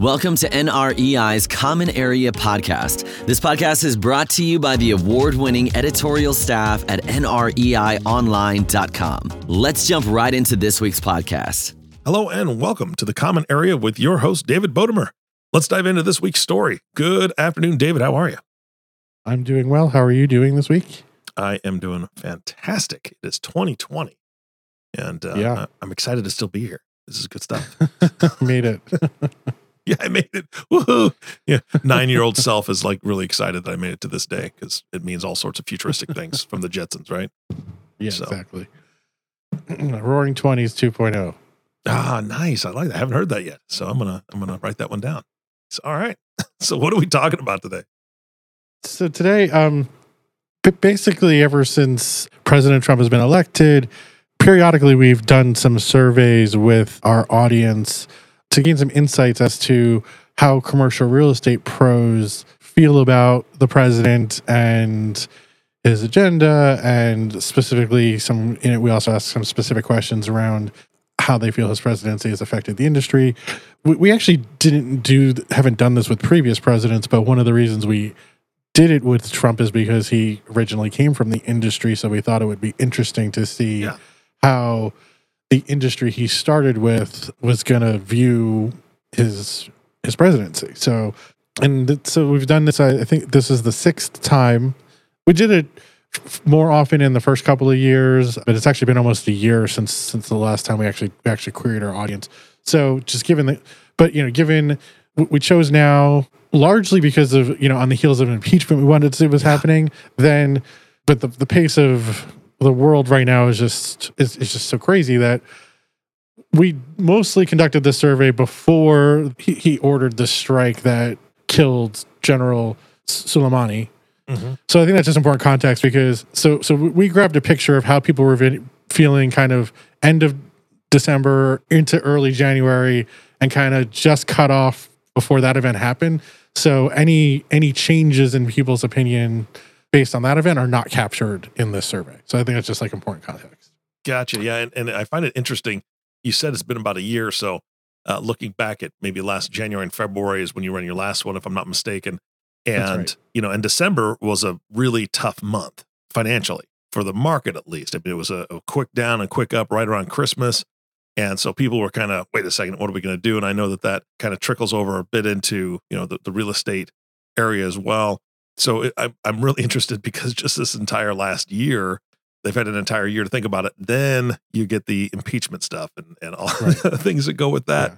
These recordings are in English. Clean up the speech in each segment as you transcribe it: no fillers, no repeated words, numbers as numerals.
Welcome to NREI's Common Area Podcast. This podcast is brought to you by the award-winning editorial staff at nreionline.com. Let's jump right into this week's podcast. Hello and welcome to the Common Area with your host, David Bodemer. Let's dive into this week's story. Good afternoon, David. How are you? I'm doing well. How are you doing this week? I am doing fantastic. It is 2020, and I'm excited to still be here. This is good stuff. Made it. Yeah, I made it. Woohoo! Yeah, 9-year-old self is like really excited that I made it to this day because it means all sorts of futuristic things from the Jetsons, right? Yeah, so. Exactly. Roaring 20s 2.0. Ah, nice. I like that. I haven't heard that yet, so I'm gonna write that one down. So, all right. So, what are we talking about today? So today, basically, ever since President Trump has been elected, periodically we've done some surveys with our audience to gain some insights as to how commercial real estate pros feel about the president and his agenda, and specifically we also asked some specific questions around how they feel his presidency has affected the industry. We actually haven't done this with previous presidents, but one of the reasons we did it with Trump is because he originally came from the industry, so we thought it would be interesting to see how the industry he started with was going to view his presidency. So we've done this. I think this is the 6th time. We did it more often in the first couple of years, but it's actually been almost a year since the last time we actually queried our audience. So just given we chose now largely because of, on the heels of an impeachment, we wanted to see what was happening then, but the pace of the world right now is just so crazy that we mostly conducted this survey before he ordered the strike that killed General Soleimani. Mm-hmm. So I think that's just important context because so we grabbed a picture of how people were feeling kind of end of December into early January and kind of just cut off before that event happened. So any changes in people's opinion based on that event are not captured in this survey. So I think that's just like important context. Gotcha. Yeah. And I find it interesting. You said it's been about a year or so. Looking back at maybe last January and February is when you ran your last one, if I'm not mistaken. And, right. And December was a really tough month financially for the market, at least. I mean, it was a quick down and quick up right around Christmas. And so people were kind of, wait a second, what are we going to do? And I know that kind of trickles over a bit into, the real estate area as well. So I'm really interested because just this entire last year, they've had an entire year to think about it. Then you get the impeachment stuff and all the things that go with that. Yeah.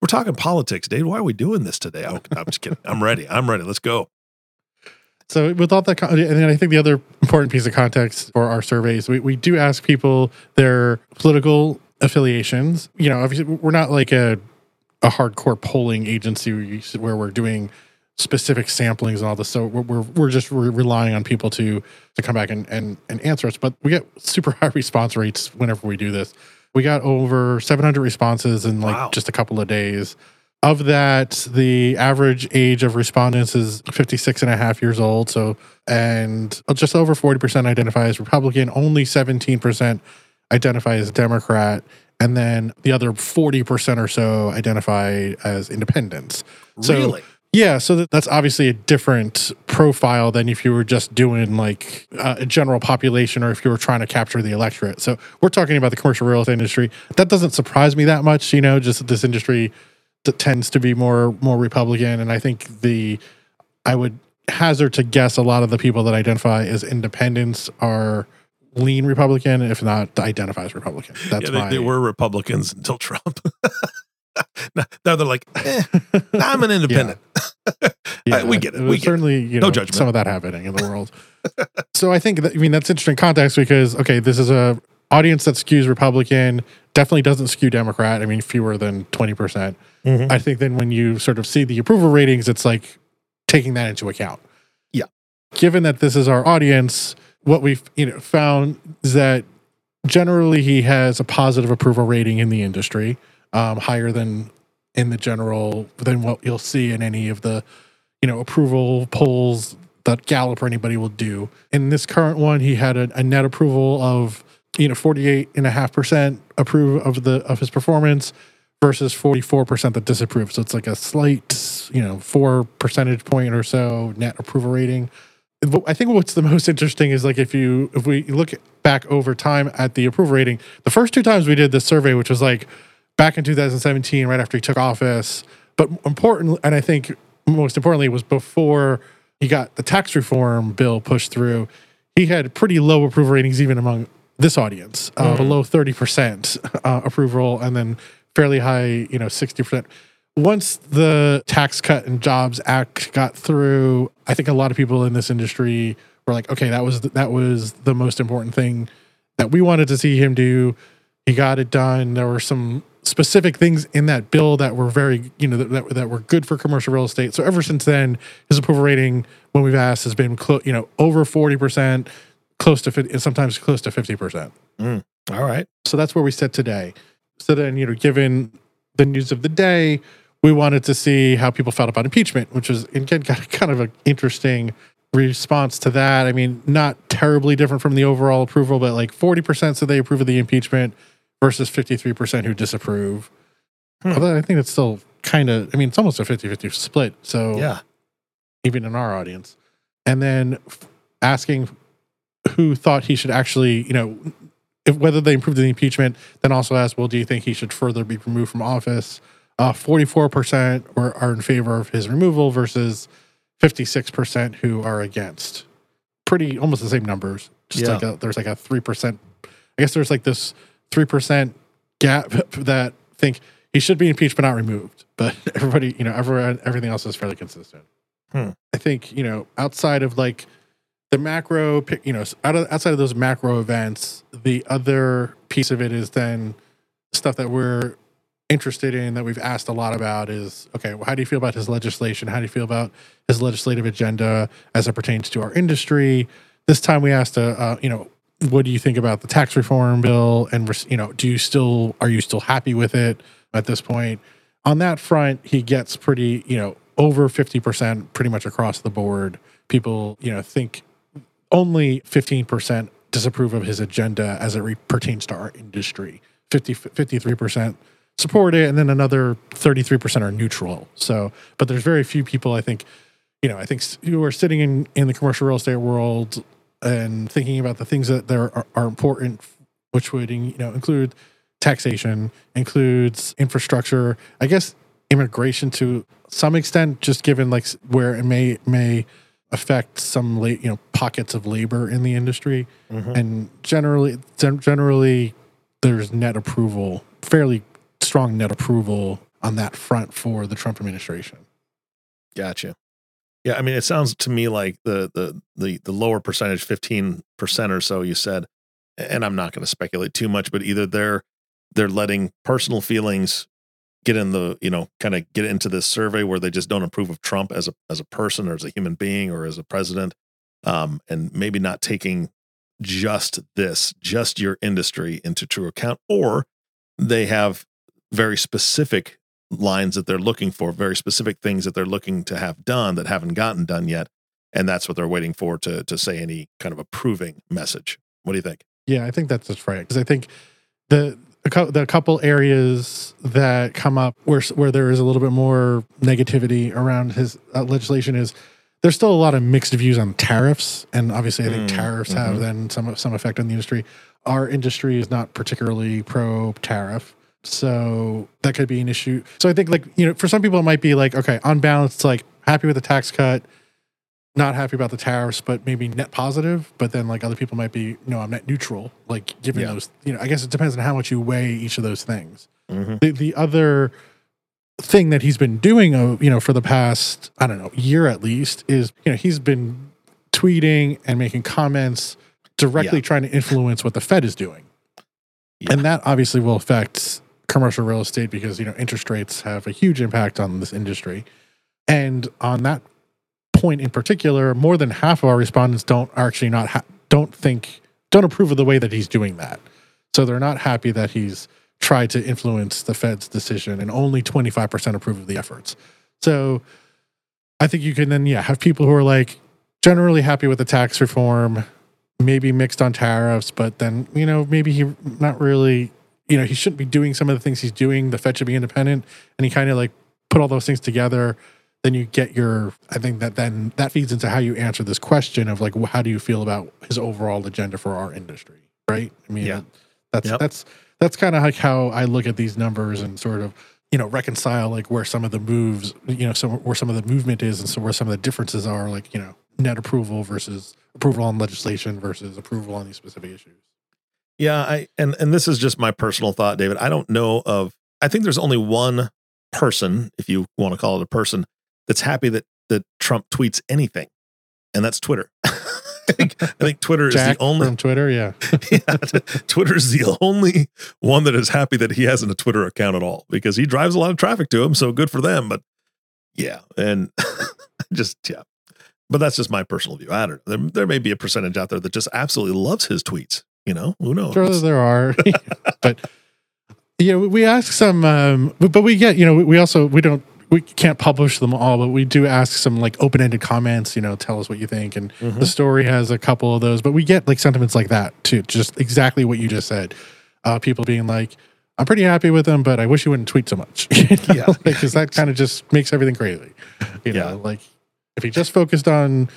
We're talking politics, Dave. Why are we doing this today? I'm just kidding. I'm ready. Let's go. So with all that, and then I think the other important piece of context for our surveys, we do ask people their political affiliations. Obviously we're not like a hardcore polling agency where we're doing specific samplings and all this. So we're relying on people to come back and answer us. But we get super high response rates whenever we do this. We got over 700 responses in just a couple of days. Of that, the average age of respondents is 56 and a half years old. So, and just over 40% identify as Republican, only 17% identify as Democrat. And then the other 40% or so identify as independents. Really? Yeah, so that's obviously a different profile than if you were just doing a general population or if you were trying to capture the electorate. So we're talking about the commercial real estate industry. That doesn't surprise me that much, just this industry that tends to be more Republican. And I think I would hazard to guess a lot of the people that identify as independents are lean Republican, if not identify as Republican. That's they were Republicans until Trump. Now they're like, I'm an independent. Yeah. We get it. Certainly, no judgment. Some of that happening in the world. So I think that's interesting context because, okay, this is a audience that skews Republican, definitely doesn't skew Democrat. I mean, fewer than 20%. Mm-hmm. I think then when you sort of see the approval ratings, it's like taking that into account. Yeah. Given that this is our audience, what we've found is that generally he has a positive approval rating in the industry. Higher than in the general, than what you'll see in any of the, approval polls that Gallup or anybody will do. In this current one, he had a net approval of, 48.5% approve of his performance, versus 44% that disapprove. So it's like a slight, 4 percentage point or so net approval rating. But I think what's the most interesting is like if we look back over time at the approval rating, the first two times we did this survey, which was like back in 2017, right after he took office, but important, and I think most importantly was before he got the tax reform bill pushed through, he had pretty low approval ratings even among this audience, below 30% approval, and then fairly high, 60%. Once the Tax Cut and Jobs Act got through, I think a lot of people in this industry were like, okay, that was the most important thing that we wanted to see him do. He got it done. There were some specific things in that bill that were very, that were good for commercial real estate. So ever since then, his approval rating, when we've asked, has been, over 40%, close to 50, and sometimes close to 50%. All right. So that's where we sit today. So then, given the news of the day, we wanted to see how people felt about impeachment, which was, again, kind of an interesting response to that. I mean, not terribly different from the overall approval, but like 40% said they approve of the impeachment versus 53% who disapprove. Although I think it's still kind of, it's almost a 50-50 split. So yeah, even in our audience. And then asking who thought he should actually, whether they improved the impeachment, then also asked, well, do you think he should further be removed from office? 44% are in favor of his removal versus 56% who are against. Pretty almost the same numbers. There's like a 3%. I guess there's like this 3% gap that think he should be impeached but not removed. But everybody, everything else is fairly consistent. I think, outside of like the macro, outside of those macro events, the other piece of it is then stuff that we're interested in, that we've asked a lot about, is okay, well, how do you feel about his legislation? How do you feel about his legislative agenda as it pertains to our industry? This time we asked, what do you think about the tax reform bill? And, are you still happy with it at this point? On that front, he gets pretty, over 50% pretty much across the board. People, think only 15% disapprove of his agenda as it pertains to our industry. 53% support it, and then another 33% are neutral. So, but there's very few people, I think, who are sitting in the commercial real estate world and thinking about the things that are important, which would, include taxation, includes infrastructure, I guess immigration to some extent, just given like where it may affect some pockets of labor in the industry. And generally there's net approval, fairly strong net approval on that front for the Trump administration. Gotcha. Yeah, it sounds to me like the lower percentage, 15% or so you said, and I'm not going to speculate too much, but either they're letting personal feelings get in the, get into this survey where they just don't approve of Trump as a person or as a human being or as a president, and maybe not taking just your industry into true account, or they have very specific lines that they're looking for, very specific things that they're looking to have done that haven't gotten done yet. And that's what they're waiting for to say any kind of approving message. What do you think? Yeah, I think that's right. Because I think the couple areas that come up where there is a little bit more negativity around his legislation is there's still a lot of mixed views on tariffs. And obviously I think tariffs have then some effect on the industry. Our industry is not particularly pro-tariff. So that could be an issue. So I think for some people it might be like, okay, on balance, like happy with the tax cut, not happy about the tariffs, but maybe net positive. But then like other people might be, no, I'm net neutral. Like given those, I guess it depends on how much you weigh each of those things. The other thing that he's been doing, for the past, I don't know, year at least is, he's been tweeting and making comments directly trying to influence what the Fed is doing. Yeah. And that obviously will affect commercial real estate because, interest rates have a huge impact on this industry. And on that point in particular, more than half of our respondents don't approve of the way that he's doing that. So they're not happy that he's tried to influence the Fed's decision, and only 25% approve of the efforts. So I think you can then, have people who are like generally happy with the tax reform, maybe mixed on tariffs, but then, maybe he not really you know, he shouldn't be doing some of the things he's doing. The Fed should be independent. And he kind of like put all those things together. Then you get your, I think that then that feeds into how you answer this question of like, how do you feel about his overall agenda for our industry? Right. I mean, yeah. That's kind of like how I look at these numbers and sort of, you know, reconcile like where some of the moves, you know, where some of the movement is and so where some of the differences are, like, you know, net approval versus approval on legislation versus approval on these specific issues. Yeah. And this is just my personal thought, David. I don't know of, I think there's only one person, if you want to call it a person, that's happy that Trump tweets anything. And that's Twitter. I think Twitter Jack is the only from Twitter. Yeah. Yeah. Twitter is the only one that is happy that he hasn't a Twitter account at all because he drives a lot of traffic to him. So good for them. But yeah. And just, yeah, but that's just my personal view. I don't know. There may be a percentage out there that just absolutely loves his tweets. You know, who knows? Sure, there are, but you know, we ask some, but we get, you know, we can't publish them all, but we do ask some like open-ended comments, you know, tell us what you think. And the story has a couple of those, but we get like sentiments like that too. Just exactly what you just said. People being like, I'm pretty happy with them, but I wish you wouldn't tweet so much. Yeah. Because that kind of just makes everything crazy. You know, like if he just focused on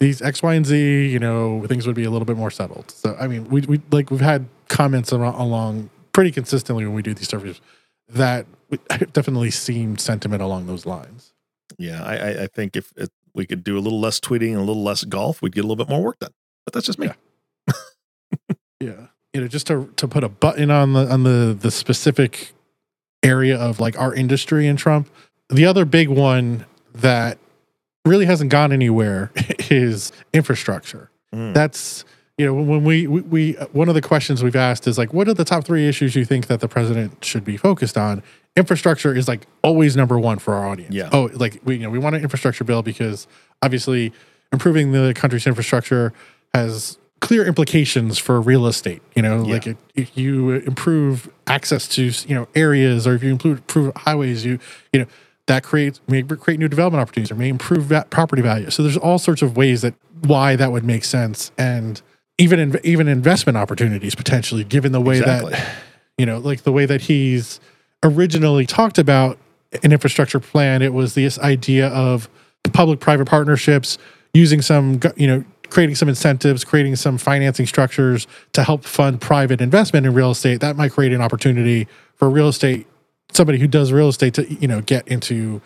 these X, Y, and Z, you know, things would be a little bit more settled. So, I mean, we've had comments along pretty consistently when we do these surveys that definitely seemed sentiment along those lines. Yeah, I think if we could do a little less tweeting and a little less golf, we'd get a little bit more work done. But that's just me. Yeah, yeah. You know, just to put a button on the specific area of like our industry and Trump. The other big one that really hasn't gone anywhere is infrastructure. That's, you know, when we one of the questions we've asked is like, what are the top three issues you think that the president should be focused on? Infrastructure is like always number one for our audience. Yeah. Oh, like we want an infrastructure bill because obviously improving the country's infrastructure has clear implications for real estate. You know, like if you improve access to, you know, areas, or if you improve highways, you know, that may create new development opportunities or may improve that property value. So there's all sorts of ways why that would make sense. And even investment opportunities potentially, given the way that, you know, like the way that he's originally talked about an infrastructure plan, it was this idea of public-private partnerships, using some, you know, creating some incentives, creating some financing structures to help fund private investment in real estate. That might create an opportunity for real estate, somebody who does real estate, to, you know, get into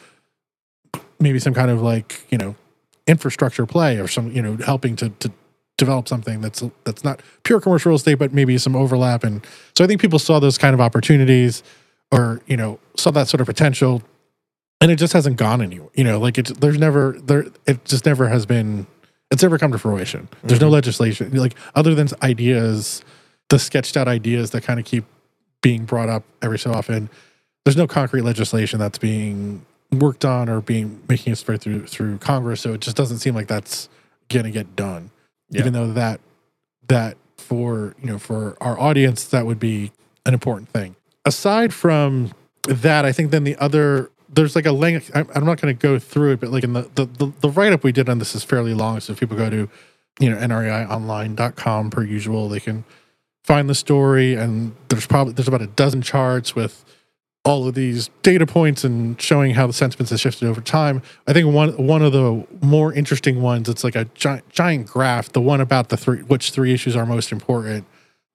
maybe some kind of like, you know, infrastructure play or some, you know, helping to develop something that's not pure commercial real estate, but maybe some overlap. And so I think people saw those kind of opportunities or, you know, saw that sort of potential, and it just hasn't gone anywhere. You know, like it's never come to fruition. There's no legislation, like other than ideas, the sketched out ideas that kind of keep being brought up every so often. There's no concrete legislation that's being worked on or making its way through Congress, so it just doesn't seem like that's going to get done. Yeah. Even though that for, you know, for our audience, that would be an important thing. Aside from that, I think then there's like a length. I'm not going to go through it, but like in the write up we did on this is fairly long, so if people go to, you know, nreionline.com per usual, they can find the story, and there's about a dozen charts with all of these data points and showing how the sentiments have shifted over time. I think one of the more interesting ones, it's like a giant graph, the one about which three issues are most important,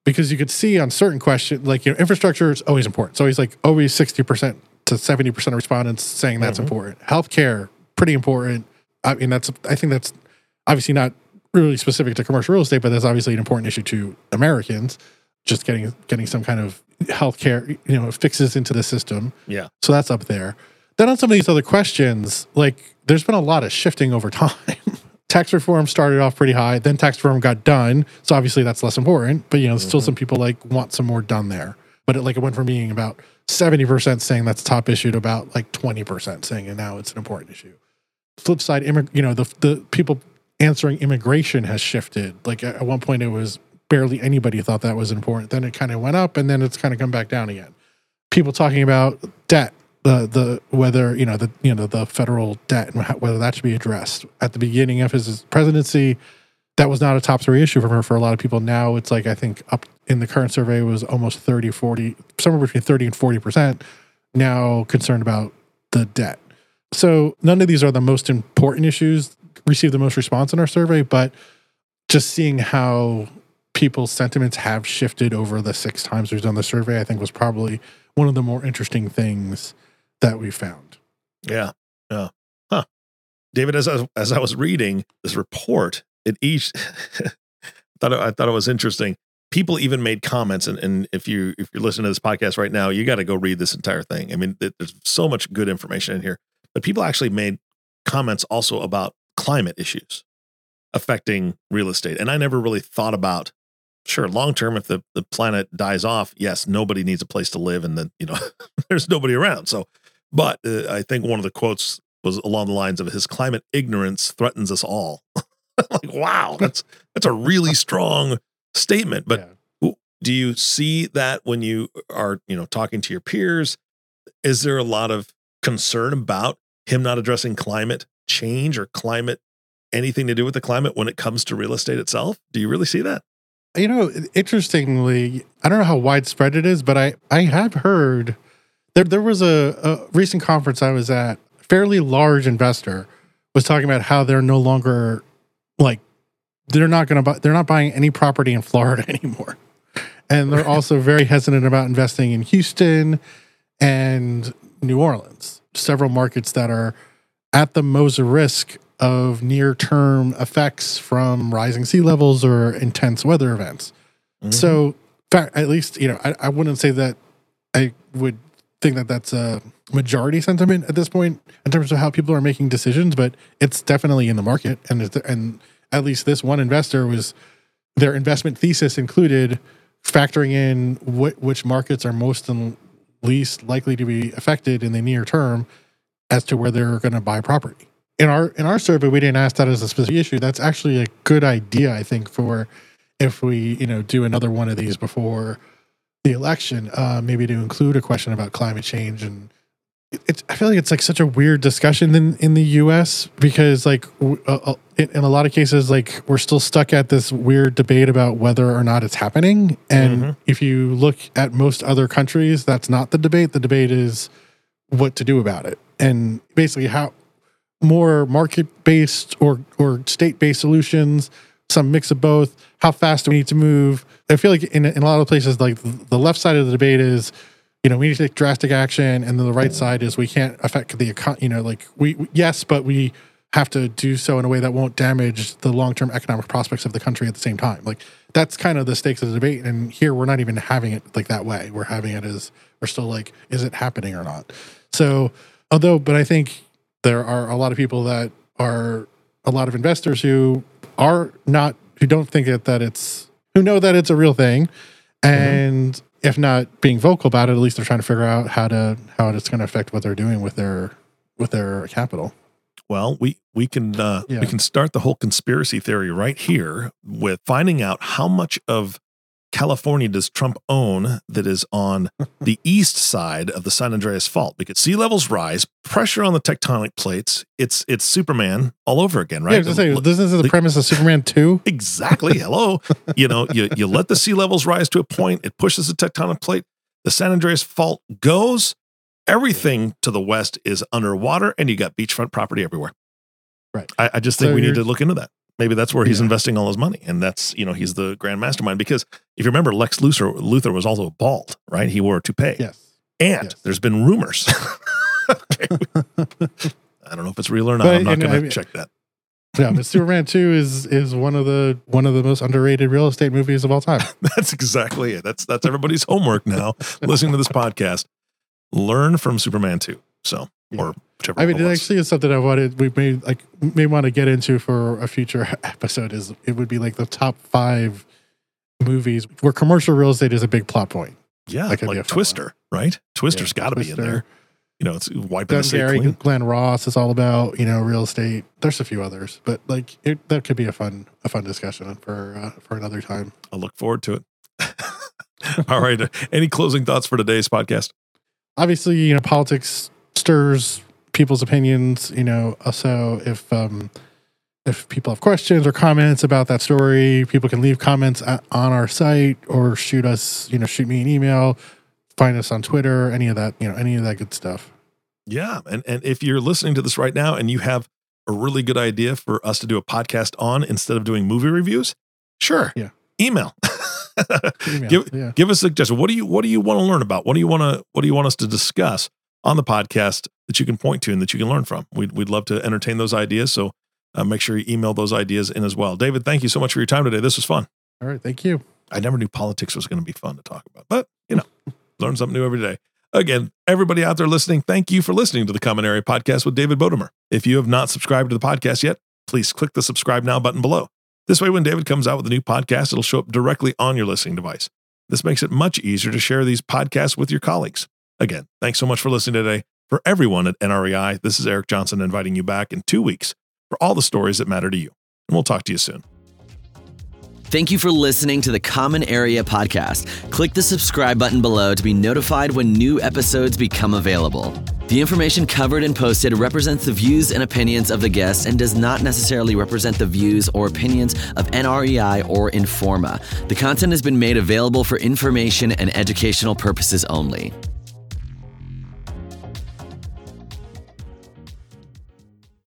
because you could see on certain questions, like, you know, infrastructure is always important. So he's like always 60% to 70% of respondents saying that's important. Healthcare, pretty important. I mean, I think that's obviously not really specific to commercial real estate, but that's obviously an important issue to Americans. Just getting some kind of healthcare, you know, fixes into the system. Yeah. So that's up there. Then on some of these other questions, like there's been a lot of shifting over time. Tax reform started off pretty high, then tax reform got done. So obviously that's less important, but you know, still some people like want some more done there. But it went from being about 70% saying that's a top issue to about like 20% saying, and now it's an important issue. Flip side, you know, the people answering immigration has shifted. Like at one point it was barely anybody thought that was important. Then it kind of went up, and then it's kind of come back down again. People talking about debt, whether the federal debt and whether that should be addressed. At the beginning of his presidency, that was not a top three issue for a lot of people. Now it's like I think up in the current survey was almost 30-40, somewhere between 30 and 40%, now concerned about the debt. So none of these are the most important issues, received the most response in our survey, but just seeing how people's sentiments have shifted over the 6 times we've done the survey, I think was probably one of the more interesting things that we found. Yeah. Yeah. Huh. David, as I was reading this report, I thought it was interesting. People even made comments, and if you're listening to this podcast right now, you got to go read this entire thing. I mean, there's so much good information in here. But people actually made comments also about climate issues affecting real estate. And I never really thought about, sure, long term, if the planet dies off, yes, nobody needs a place to live, and then, you know, there's nobody around. So, but I think one of the quotes was along the lines of, his climate ignorance threatens us all. Like, wow, that's a really strong statement. But yeah. Do you see that when you are, you know, talking to your peers? Is there a lot of concern about him not addressing climate change or climate, anything to do with the climate when it comes to real estate itself? Do you really see that? You know, interestingly, I don't know how widespread it is, but I have heard there was a recent conference I was at, a fairly large investor was talking about how they're no longer like, they're not buying any property in Florida anymore. And they're also very hesitant about investing in Houston and New Orleans, several markets that are at the most risk of near-term effects from rising sea levels or intense weather events. Mm-hmm. So, at least, you know, I wouldn't say that I would think that that's a majority sentiment at this point in terms of how people are making decisions, but it's definitely in the market, and at least this one investor was, their investment thesis included factoring in which markets are most and least likely to be affected in the near term as to where they're going to buy property. In our survey, we didn't ask that as a specific issue. That's actually a good idea, I think, for if we, you know, do another one of these before the election, maybe to include a question about climate change. And I feel like it's like such a weird discussion in the U.S. because like in a lot of cases, like we're still stuck at this weird debate about whether or not it's happening. And mm-hmm. if you look at most other countries, that's not the debate. The debate is what to do about it, and basically how more market-based or state-based solutions, some mix of both, how fast do we need to move. I feel like in a lot of places, like the left side of the debate is, you know, we need to take drastic action. And then the right side is we can't affect the economy, you know, like yes, but we have to do so in a way that won't damage the long-term economic prospects of the country at the same time. Like that's kind of the stakes of the debate. And here we're not even having it like that way. We're having it as, we're still like, is it happening or not? So, but I think there are a lot of people that are, a lot of investors who are not, who don't think that it's, who know that it's a real thing. And mm-hmm. if not being vocal about it, at least they're trying to figure out how it's going to affect what they're doing with their capital. Well, we can start the whole conspiracy theory right here with finding out how much of California does Trump own that is on the east side of the San Andreas Fault, because sea levels rise, pressure on the tectonic plates. It's Superman all over again, right? Yeah, this is the premise of Superman 2. Exactly. Hello. You know, you let the sea levels rise to a point, it pushes the tectonic plate, the San Andreas Fault goes, everything to the west is underwater, and you got beachfront property everywhere. Right. I just think we need to look into that. Maybe that's where he's investing all his money. And that's, you know, he's the grand mastermind, because if you remember, Lex Luthor was also bald, right? He wore a toupee. Yes. And there's been rumors. I don't know if it's real or not. I'm not going to check that. Yeah, but Superman 2 is one of the most underrated real estate movies of all time. That's exactly it. That's everybody's homework now. Listening to this podcast, learn from Superman 2. So, or whichever. I mean, it actually is something we may want to get into for a future episode. Is it would be like the top 5 movies where commercial real estate is a big plot point. Yeah, like Twister, right? Twister's got to be in there. You know, it's wiping the slate clean. Glen Ross is all about, you know, real estate. There's a few others, but like that could be a fun discussion for another time. I'll look forward to it. All right, any closing thoughts for today's podcast? Obviously, you know, politics stirs people's opinions, you know, so if If people have questions or comments about that story, people can leave comments on our site or shoot us, you know, shoot me an email, find us on Twitter, any of that, you know, any of that good stuff. Yeah. And if you're listening to this right now and you have a really good idea for us to do a podcast on instead of doing movie reviews, sure. Yeah. Email. Give us a suggestion. What do you want to learn about? What do you want us to discuss on the podcast that you can point to and that you can learn from? We'd love to entertain those ideas. So make sure you email those ideas in as well. David, thank you so much for your time today. This was fun. All right. Thank you. I never knew politics was going to be fun to talk about, but you know, learn something new every day. Again, everybody out there listening, thank you for listening to the Common Area Podcast with David Bodemer. If you have not subscribed to the podcast yet, please click the subscribe now button below. This way, when David comes out with a new podcast, it'll show up directly on your listening device. This makes it much easier to share these podcasts with your colleagues. Again, thanks so much for listening today. For everyone at NREI, this is Eric Johnson inviting you back in 2 weeks for all the stories that matter to you. And we'll talk to you soon. Thank you for listening to the Common Area Podcast. Click the subscribe button below to be notified when new episodes become available. The information covered and posted represents the views and opinions of the guest and does not necessarily represent the views or opinions of NREI or Informa. The content has been made available for information and educational purposes only.